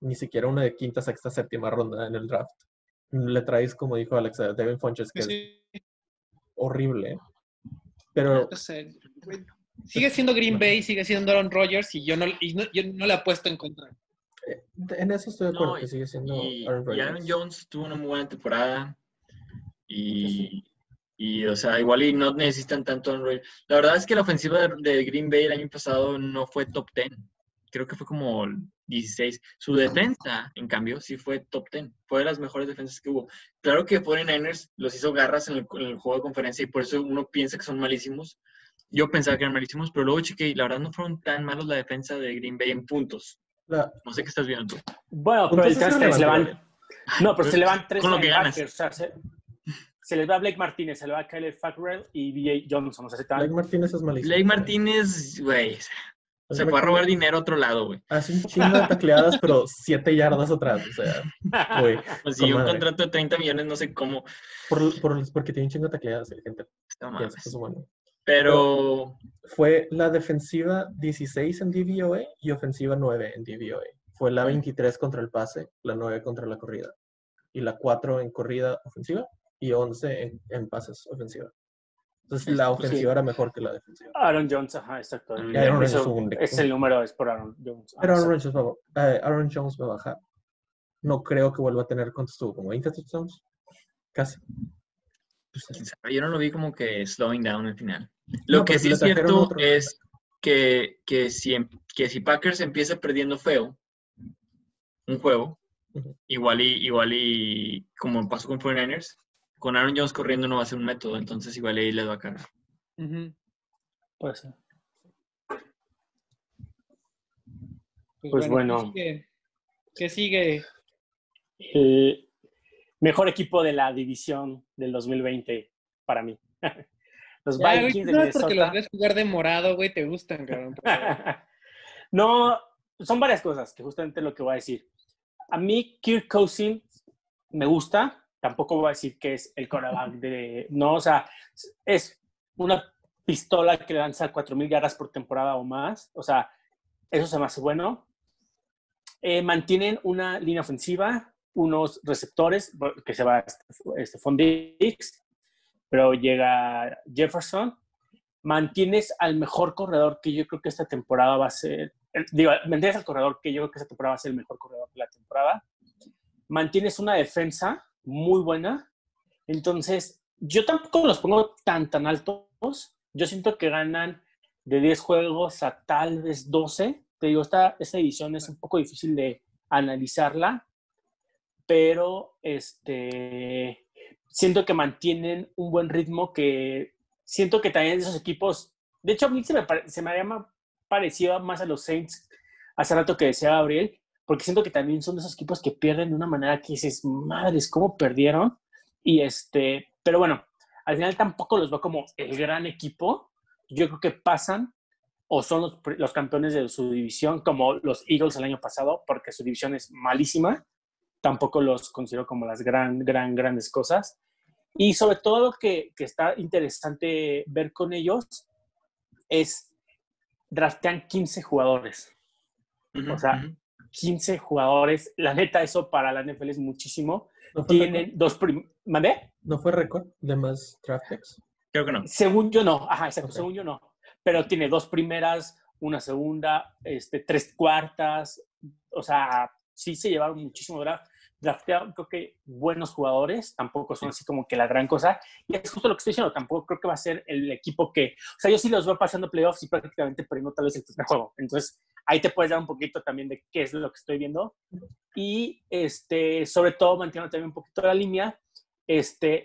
ni siquiera una de quinta, sexta, séptima ronda en el draft. Le traes, como dijo Alex, a Devin Funches, que es horrible. Pero... No sé. Sigue siendo Green Bay, sigue siendo Aaron Rodgers y yo no le apuesto en contra. En eso estoy de acuerdo, que sigue siendo Aaron Rodgers. Y Aaron Jones tuvo una muy buena temporada y... Y, o sea, igual y no necesitan tanto Android. La verdad es que la ofensiva de Green Bay el año pasado no fue top 10. Creo que fue como 16. Su defensa, en cambio, sí fue top 10. Fue de las mejores defensas que hubo. Claro que 49ers los hizo garras en el juego de conferencia y por eso uno piensa que son malísimos. Yo pensaba que eran malísimos, pero luego chequé y la verdad no fueron tan malos la defensa de Green Bay en puntos. No sé qué estás viendo tú. Bueno, pero se le van 3 con lo que ganas. Se les va Blake Martínez, se le va Khalil Mack y B.A. Johnson. O sea, Blake Martínez es malísimo. Blake Martínez, güey, se fue a robar dinero a otro lado, güey. Hace un chingo de tacleadas, pero 7 yardas atrás, o sea, güey. Pues si un contrato de 30 millones, no sé cómo. Porque tiene un chingo de tacleadas, gente. No mames. Eso es bueno. Pero... Fue la defensiva 16 en DVOA y ofensiva 9 en DVOA. Fue la 23 contra el pase, la 9 contra la corrida y la 4 en corrida ofensiva. Y 11 en pases ofensivos. Entonces la ofensiva era mejor que la defensiva. Aaron Jones, ajá, exacto. Aaron es, el número es por Aaron Jones. Pero Aaron Jones va a bajar. No creo que vuelva a tener, ¿cuántos tuvo? ¿Como 20 touchdowns? Casi. Pues, yo no lo vi como que slowing down al final. Lo que sí es cierto es que si Packers empieza perdiendo feo un juego, igual y como pasó con 49ers, con Aaron Jones corriendo no va a ser un método, entonces igual ahí les va a cargar. Puede ser. Pues bueno. ¿Qué sigue? El mejor equipo de la división del 2020 para mí. Los Vikings de Minnesota. No es porque los ves jugar de morado, güey, te gustan, cabrón. No, son varias cosas que justamente lo que voy a decir. A mí Kirk Cousins me gusta. Tampoco voy a decir que es el quarterback de... No, o sea, es una pistola que lanza 4,000 yardas por temporada o más. O sea, eso se me hace bueno. Mantienen una línea ofensiva, unos receptores, que se va Stephon Diggs, pero llega Jefferson. Mantienes al mejor corredor que yo creo que esta temporada va a ser... mantienes al corredor que yo creo que esta temporada va a ser el mejor corredor de la temporada. Mantienes una defensa muy buena. Entonces, yo tampoco los pongo tan altos. Yo siento que ganan de 10 juegos a tal vez 12. Te digo, esta edición es un poco difícil de analizarla, pero siento que mantienen un buen ritmo, que siento que también esos equipos... De hecho, a mí se me había parecido más a los Saints hace rato que decía Gabriel, porque siento que también son de esos equipos que pierden de una manera que dices, madres, ¿cómo perdieron? Y pero bueno, al final tampoco los veo como el gran equipo. Yo creo que pasan o son los campeones de su división, como los Eagles el año pasado, porque su división es malísima. Tampoco los considero como las grandes cosas. Y sobre todo lo que está interesante ver con ellos es draftean 15 jugadores. O sea, 15 jugadores. La neta, eso para la NFL es muchísimo. ¿No tienen ¿Mandé? ¿No fue récord de más draft picks? Creo que no. Según yo no. Ajá, exacto. Okay. Según yo no. Pero tiene 2 primeras, una segunda, 3 cuartas. O sea, sí se llevaron muchísimo draft. Draftearon, creo que, buenos jugadores. Tampoco son así como que la gran cosa. Y es justo lo que estoy diciendo. Tampoco creo que va a ser el equipo que... O sea, yo sí los veo pasando playoffs y prácticamente perdiendo tal vez el primer juego. Entonces... Ahí te puedes dar un poquito también de qué es lo que estoy viendo. Y sobre todo, manteniendo también un poquito la línea,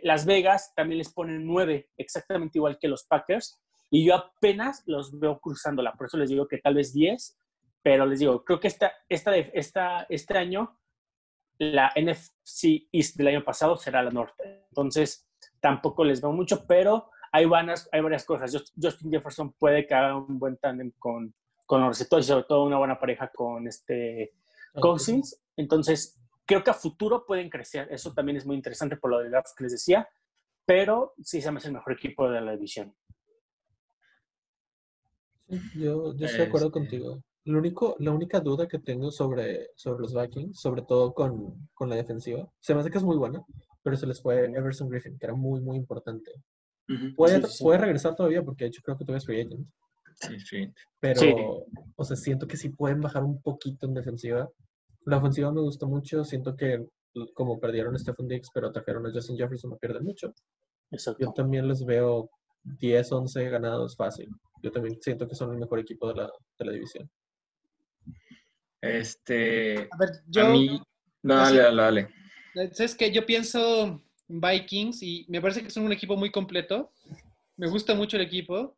Las Vegas también les ponen 9, exactamente igual que los Packers. Y yo apenas los veo cruzándola. Por eso les digo que tal vez 10. Pero les digo, creo que este año, la NFC East del año pasado será la norte. Entonces, tampoco les veo mucho, pero hay varias cosas. Justin Jefferson puede que haga un buen tándem con los receptores y sobre todo una buena pareja con Cousins. Entonces, creo que a futuro pueden crecer. Eso también es muy interesante por lo de draft que les decía. Pero sí se me hace el mejor equipo de la división. Yo estoy de acuerdo contigo. La única duda que tengo sobre los Vikings, sobre todo con la defensiva, se me hace que es muy buena, pero se les fue Everson Griffin, que era muy, muy importante. Puede regresar todavía porque yo creo que todavía es free agent. Sí. Pero, sí. O sea, siento que sí pueden bajar un poquito en defensiva. La ofensiva me gustó mucho. Siento que como perdieron a Stephon Diggs, pero atacaron a Justin Jefferson, no pierden mucho. Exacto. Yo también les veo 10, 11 ganados fácil. Yo también siento que son el mejor equipo de la división. A ver, yo... A mí... Dale. ¿Sabes qué? Yo pienso en Vikings y me parece que son un equipo muy completo. Me gusta mucho el equipo.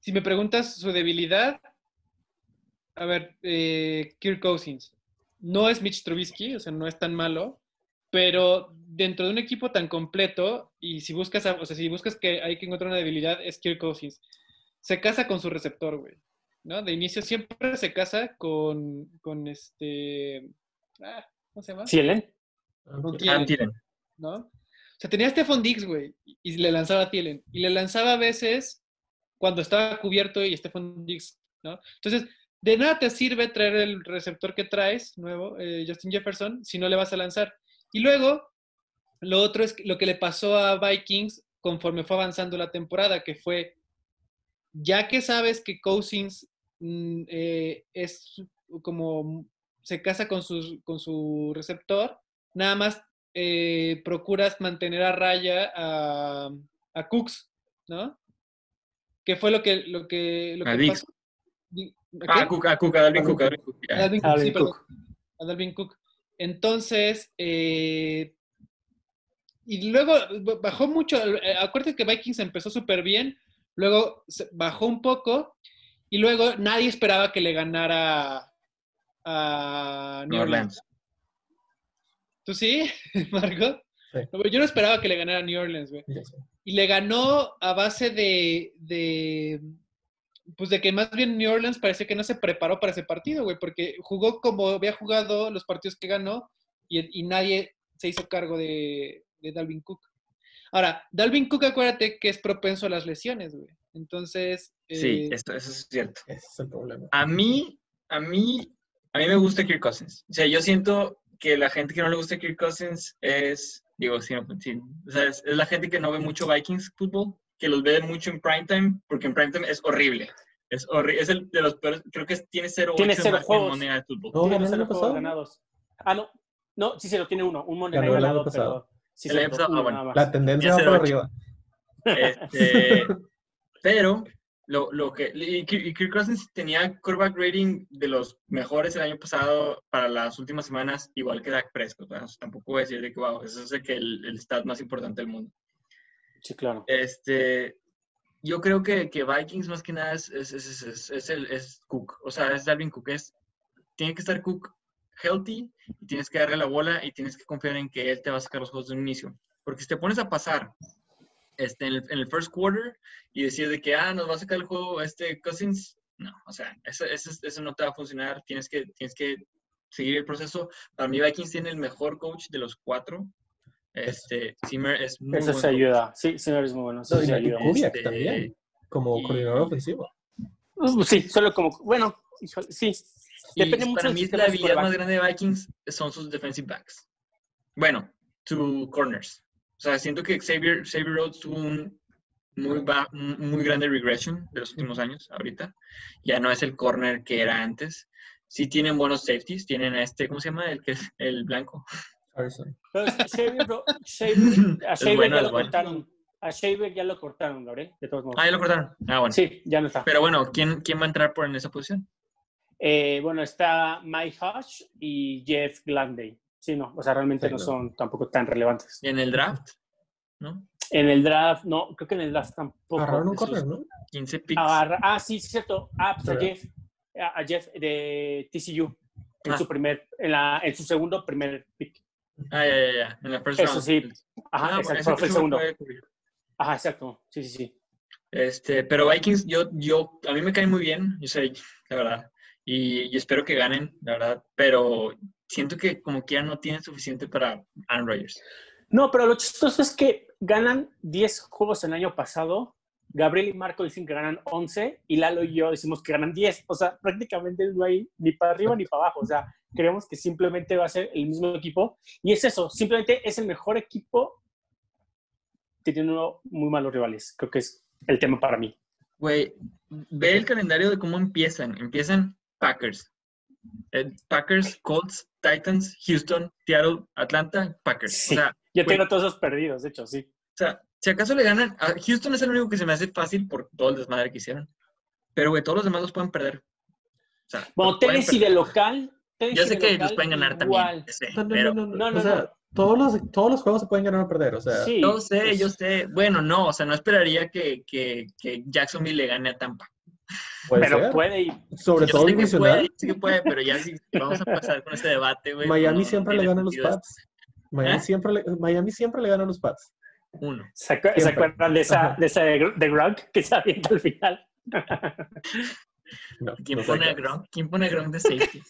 Si me preguntas su debilidad, a ver, Kirk Cousins. No es Mitch Trubisky, o sea, no es tan malo, pero dentro de un equipo tan completo, y si buscas que hay que encontrar una debilidad, es Kirk Cousins. Se casa con su receptor, güey, ¿no? De inicio siempre se casa con ¿cómo se llama? Thielen. Thielen, ¿no? O sea, tenía Stephon Diggs, güey, y le lanzaba a Thielen. Y le lanzaba a veces... cuando estaba cubierto y Stephon Diggs, ¿no? Entonces, de nada te sirve traer el receptor que traes, nuevo, Justin Jefferson, si no le vas a lanzar. Y luego, lo otro es lo que le pasó a Vikings conforme fue avanzando la temporada, que fue, ya que sabes que Cousins es como se casa con su receptor, nada más procuras mantener a raya a Cooks, ¿no? Que fue lo que pasó. A Dalvin Cook. Entonces, y luego bajó mucho. Acuérdate que Vikings empezó súper bien, luego bajó un poco, y luego nadie esperaba que le ganara a New Orleans. ¿Tú sí, Marco? Sí. Yo no esperaba que le ganara a New Orleans, güey. Sí. Y le ganó a base de que más bien New Orleans parecía que no se preparó para ese partido, güey, porque jugó como había jugado los partidos que ganó y nadie se hizo cargo de Dalvin Cook. Ahora, Dalvin Cook, acuérdate que es propenso a las lesiones, güey. Entonces... sí, eso es cierto. Ese es el problema. A mí me gusta Kirk Cousins. O sea, yo siento que la gente que no le gusta Kirk Cousins es... Digo, sí. O sea, es la gente que no ve mucho Vikings fútbol, que los ve mucho en primetime, porque en primetime es horrible. Es horrible. Es el de los peores. Creo que tiene 0-8 en moneda de fútbol. No, tiene 0 juegos ganados. Ah, no. No, sí, se lo tiene uno. Un moneda ganado, pero... Sí, se lo uno, bueno. La tendencia va por arriba. Pero... Y Kirk Cousins tenía quarterback rating de los mejores el año pasado para las últimas semanas, igual que Dak Prescott. O sea, tampoco voy a decir de que, wow, eso es el stat más importante del mundo. Sí, claro. Yo creo que Vikings más que nada es Cook. O sea, es Dalvin Cook. Tiene que estar Cook healthy, y tienes que darle la bola y tienes que confiar en que él te va a sacar los juegos de un inicio. Porque si te pones a pasar... en el first quarter y decir de que nos va a sacar el juego Cousins, no, o sea, eso no te va a funcionar. Tienes que seguir el proceso. Para mí Vikings tiene el mejor coach de los cuatro. Zimmer es muy bueno. Eso se ayuda. Sí, Zimmer es muy bueno. Eso se ayuda. Kubiak también, como coordinador ofensivo. Sí, solo como, bueno, sí. Depende mucho. Para mí la habilidad más grande de Vikings son sus defensive backs. Bueno, sus corners. O sea, siento que Xavier Rhodes tuvo un muy grande regression de los últimos años, ahorita. Ya no es el corner que era antes. Sí tienen buenos safeties. Tienen ¿cómo se llama? El que es el blanco. Pero a Xavier ya lo cortaron, Gabriel, de todos modos. Ah, ya lo cortaron. Ah, bueno. Sí, ya no está. Pero bueno, ¿quién va a entrar en esa posición? Bueno, está Mike Hodge y Jeff Gladney. Sí, no, o sea, realmente sí, no son tampoco tan relevantes. ¿Y en el draft? ¿No? En el draft, no, creo que en el draft tampoco. Agarraron un corner, ¿no? 15 picks. Sí, cierto. Pues a Jeff de TCU en su segundo pick. Ya. En la first round. Eso sí. Exacto, fue el segundo. Exacto. Sí. Pero Vikings, a mí me caen muy bien, yo sé, la verdad. Y espero que ganen, la verdad, pero... Siento que como que ya no tienen suficiente para Aaron Rodgers. No, pero lo chistoso es que ganan 10 juegos el año pasado. Gabriel y Marco dicen que ganan 11 y Lalo y yo decimos que ganan 10. O sea, prácticamente no hay ni para arriba ni para abajo. O sea, creemos que simplemente va a ser el mismo equipo. Y es eso, simplemente es el mejor equipo teniendo muy malos rivales. Creo que es el tema para mí. Güey, ve el calendario de cómo empiezan. Empiezan Packers. Packers, Colts, Titans, Houston, Seattle, Atlanta, Packers. Sí, o sea, yo tengo todos esos perdidos, de hecho, sí. O sea, si acaso le ganan, a Houston es el único que se me hace fácil por todo el desmadre que hicieron. Pero, güey, todos los demás los pueden perder. O sea, bueno, Tennessee de local. Yo sé que los pueden ganar igual. También. Todos los juegos se pueden ganar o perder, o sea. Sí, yo sé. Bueno, no, o sea, no esperaría que Jacksonville le gane a Tampa. Puede ir. Sobre todo el divisional. Sí que puede, pero ya sí vamos a pasar con este debate, güey. Miami siempre le gana a los Pats. Miami siempre le gana a los Pats. Uno. ¿Se acuerdan de esa de Gronk que se avienta al final? No, ¿Quién pone a Gronk de safety?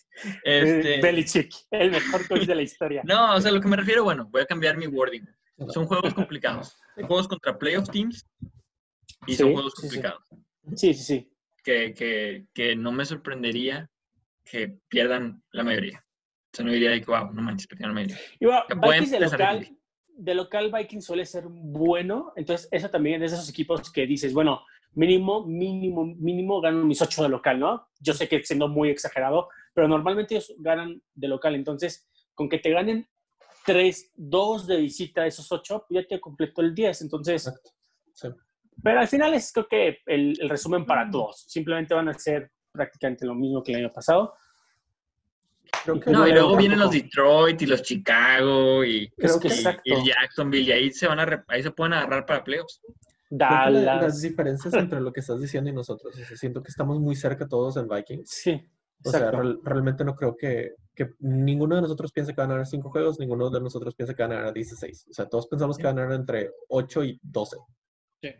Belichick, el mejor coach de la historia. No, o sea, lo que me refiero, bueno, voy a cambiar mi wording. Son juegos complicados. Son juegos contra playoff teams y son juegos complicados. Sí. Que no me sorprendería que pierdan la mayoría. O sea, no diría de que, wow, no manches, perdieron la mayoría. Y bueno, Vikings de local, de local Vikings suele ser bueno. Entonces, eso también es de esos equipos que dices, bueno, mínimo ganan mis 8 de local, ¿no? Yo sé que siendo muy exagerado, pero normalmente ellos ganan de local. Entonces, con que te ganen 2 de visita esos 8, ya te completó el 10. Entonces, sí. Pero al final es creo que el resumen para todos. Simplemente van a ser prácticamente lo mismo que el año pasado. Creo que no, y luego vienen los Detroit y los Chicago y el Jacksonville, y ahí se pueden agarrar para playoffs. Las diferencias entre lo que estás diciendo y nosotros, o sea, siento que estamos muy cerca todos en Vikings. Sí. O sea, realmente no creo que ninguno de nosotros piensa que van a ganar 5 juegos, ninguno de nosotros piensa que van a ganar 16. O sea, todos pensamos que van a ganar entre 8 y 12. Sí.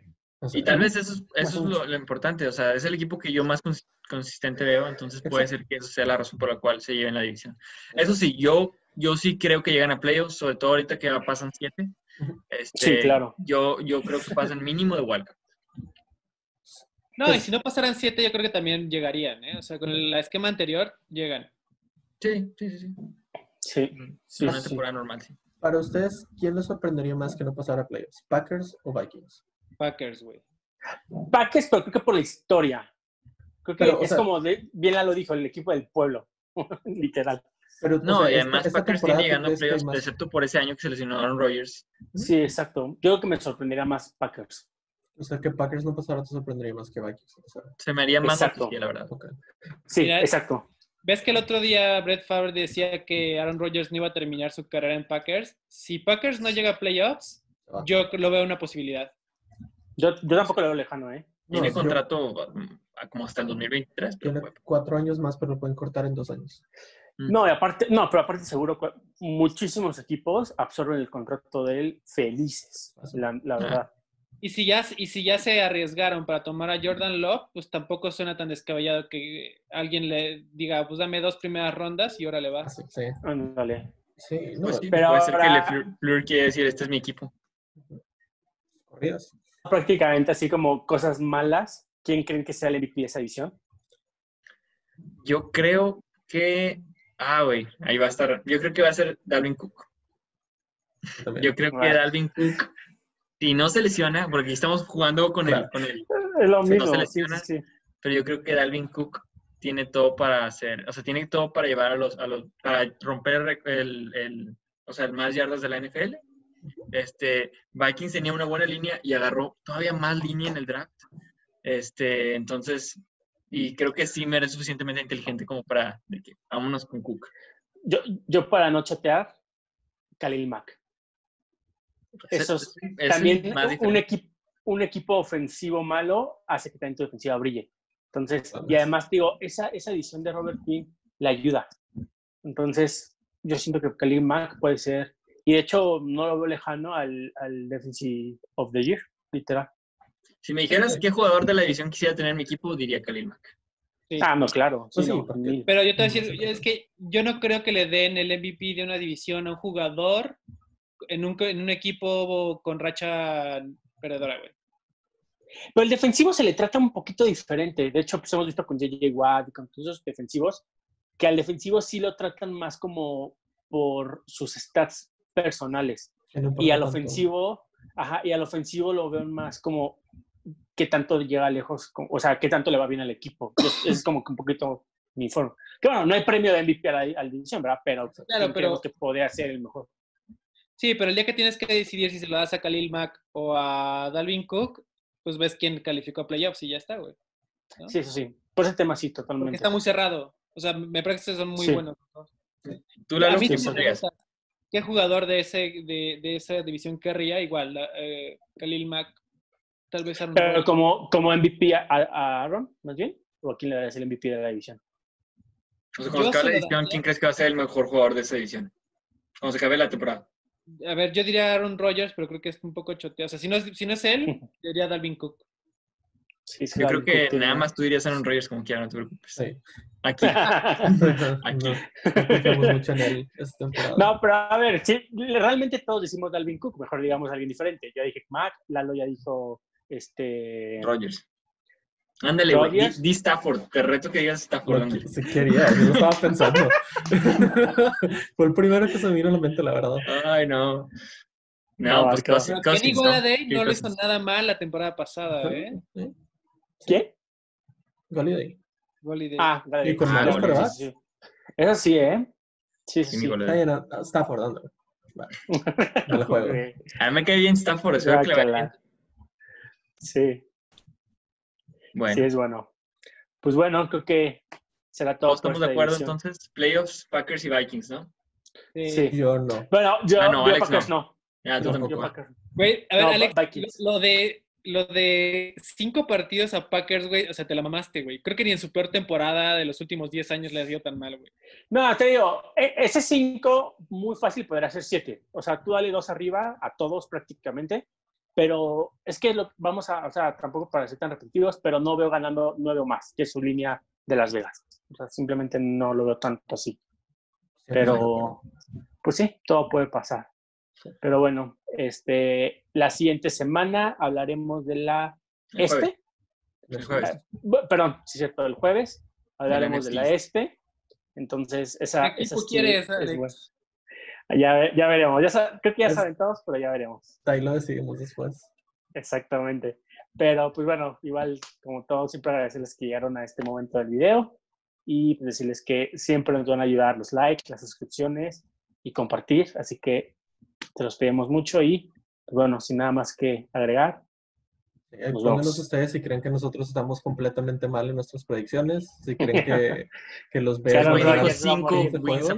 O sea, y tal vez eso es lo importante. O sea, es el equipo que yo más consistente veo. Entonces puede ser que eso sea la razón por la cual se lleven la división. Eso sí, yo sí creo que llegan a playoffs, sobre todo ahorita que pasan 7. Sí, claro. Yo creo que pasan mínimo de wildcard. No, y si no pasaran 7, yo creo que también llegarían, ¿eh? O sea, con el esquema anterior, llegan. Sí. Sí, una temporada normal, sí. Para ustedes, ¿quién les sorprendería más que no pasara a playoffs? ¿Packers o Vikings? Packers, güey. Packers, pero creo que por la historia. Creo que pero, es sea, como, bien Lalo dijo, el equipo del pueblo. Literal. Pero, no, y además Packers tiene llegando a playoffs, excepto por ese año que se lesionó Aaron Rodgers. Sí, exacto. Yo creo que me sorprendería más Packers. O sea, que Packers no pasara te sorprendería más que Vikings. O sea. Se me haría más difícil, la verdad. Okay. Sí, mira, exacto. ¿Ves que el otro día Brett Favre decía que Aaron Rodgers no iba a terminar su carrera en Packers? Si Packers no llega a playoffs, yo lo veo una posibilidad. Yo tampoco lo veo lejano, ¿eh? Tiene contrato como hasta el 2023. Tiene 4 años más, pero lo pueden cortar en 2 años. No, y aparte, seguro muchísimos equipos absorben el contrato de él felices, la verdad. Y si ya se arriesgaron para tomar a Jordan Love, pues tampoco suena tan descabellado que alguien le diga, pues dame 2 primeras rondas y ahora le va. Sí. Ándale. Sí, no, pues sí, pero puede ser que Fleur quiere decir, este es mi equipo. Corridas. Prácticamente así como cosas malas. ¿Quién creen que sea el MVP de esa edición? Yo creo que... ahí va a estar. Yo creo que va a ser Dalvin Cook. También. Yo creo que Dalvin Cook, si no se lesiona, porque estamos jugando con él. Es lo mismo. No se lesiona, sí. Pero yo creo que Dalvin Cook tiene todo para hacer... O sea, tiene todo para llevar para romper el más yardas de la NFL. Vikings tenía una buena línea y agarró todavía más línea en el draft. Entonces, y creo que Zimmer es suficientemente inteligente como para vámonos con Cook. Yo para no chatear, Khalil Mack. Eso es también un equipo ofensivo malo hace que también tu defensiva brille. Entonces, y además digo, esa edición de Robert Quinn la ayuda. Entonces, yo siento que Khalil Mack puede ser. Y de hecho, no lo veo lejano al Defensive of the Year, literal. Si me dijeras qué jugador de la división quisiera tener en mi equipo, diría Khalil Mack. Sí. No, claro. Sí, no, pero yo te voy a decir, es que yo no creo que le den el MVP de una división a un jugador en un equipo con racha perdedora, güey. Pero el defensivo se le trata un poquito diferente. De hecho, pues hemos visto con J.J. Watt y con todos esos defensivos, que al defensivo sí lo tratan más como por sus stats personales. Y al ofensivo, lo ven más como qué tanto llega lejos, o sea, qué tanto le va bien al equipo. Es como que un poquito uniforme. Que bueno, no hay premio de MVP a la división, ¿verdad? Pero claro, creo que podría ser el mejor. Sí, pero el día que tienes que decidir si se lo das a Khalil Mack o a Dalvin Cook, pues ves quién calificó a playoffs y ya está, güey, ¿no? Sí, eso sí. Por ese tema sí, totalmente. Porque está muy cerrado. O sea, me parece que son muy buenos, ¿no? Sí. Tú la ¿qué jugador de esa división querría? Igual, Khalil Mack, tal vez Aaron. Pero como MVP a Aaron, más bien, ¿o a quién le darías el MVP de la división? Cuando se acabe la división, ¿quién crees que va a ser el mejor jugador de esa división? Cuando se acabe la temporada. A ver, yo diría Aaron Rodgers, pero creo que es un poco choteo. O sea, si no es él, yo diría Dalvin Cook. Sí, yo creo que nada más tú dirías Aaron Rodgers como quiera, no te preocupes. Sí. Aquí. No, mucho en él esta temporada. No, pero a ver, si realmente todos decimos Dalvin Cook, mejor digamos alguien diferente. Yo dije Mac, Lalo ya dijo Rodgers. Ándale, güey. Di Stafford, te reto que digas Stafford. No, se quería, yo lo estaba pensando. Fue el primero que se me vino a la mente, la verdad. Ay, no. No, pues Cousins, Golladay no lo hizo nada mal la temporada pasada, ¿eh? ¿Quién? Golladay. Ah, Golladay. Sí. Eso sí, ¿eh? Sí. Stafford, ¿dónde? Vale. No lo juego. A mí me cae bien Stafford, eso es clave. Sí. Bueno. Sí, es bueno. Pues bueno, creo que será todo. ¿Estamos de acuerdo entonces? Playoffs, Packers y Vikings, ¿no? Sí. Yo no. Bueno, yo Packers no. Ya, tú tampoco. Güey, a ver, no, Alex, lo de 5 partidos a Packers, güey, o sea, te la mamaste, güey. Creo que ni en su peor temporada de los últimos 10 años les dio tan mal, güey. No, te digo, ese 5 muy fácil podría ser 7. O sea, tú dale 2 arriba a todos prácticamente, pero es que o sea, tampoco para ser tan repetitivos, pero no veo ganando 9 o más, que es su línea de Las Vegas. O sea, simplemente no lo veo tanto así. Pero, pues sí, todo puede pasar. Pero bueno, la siguiente semana hablaremos de la Este. El jueves. Perdón, sí, cierto, el jueves hablaremos de la Este. Entonces, esa. ¿Qué equipo quieres? Ya veremos. Creo que ya saben todos, pero ya veremos. Ahí lo decidimos después. Exactamente. Pero pues bueno, igual, como todos, siempre agradecerles que llegaron a este momento del video y decirles que siempre nos van a ayudar los likes, las suscripciones y compartir. Así que te los pedimos mucho y, bueno, sin nada más que agregar. Pónganos ustedes si creen que nosotros estamos completamente mal en nuestras predicciones, si creen que los vean. O sea, los 5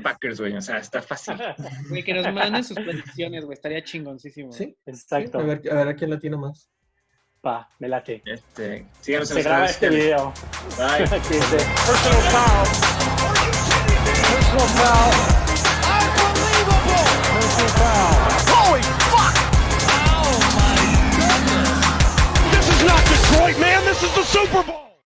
Packers, güey, o sea, está fácil. Güey, que nos manden sus predicciones, güey, estaría chingoncísimo. Sí, exacto. Sí, a ver a quién le tiene más. Pa, me late. Síganos en se graba este video. Bye. Personal foul. Personal foul. Holy fuck! Oh my goodness! This is not Detroit, man. This is the Super Bowl.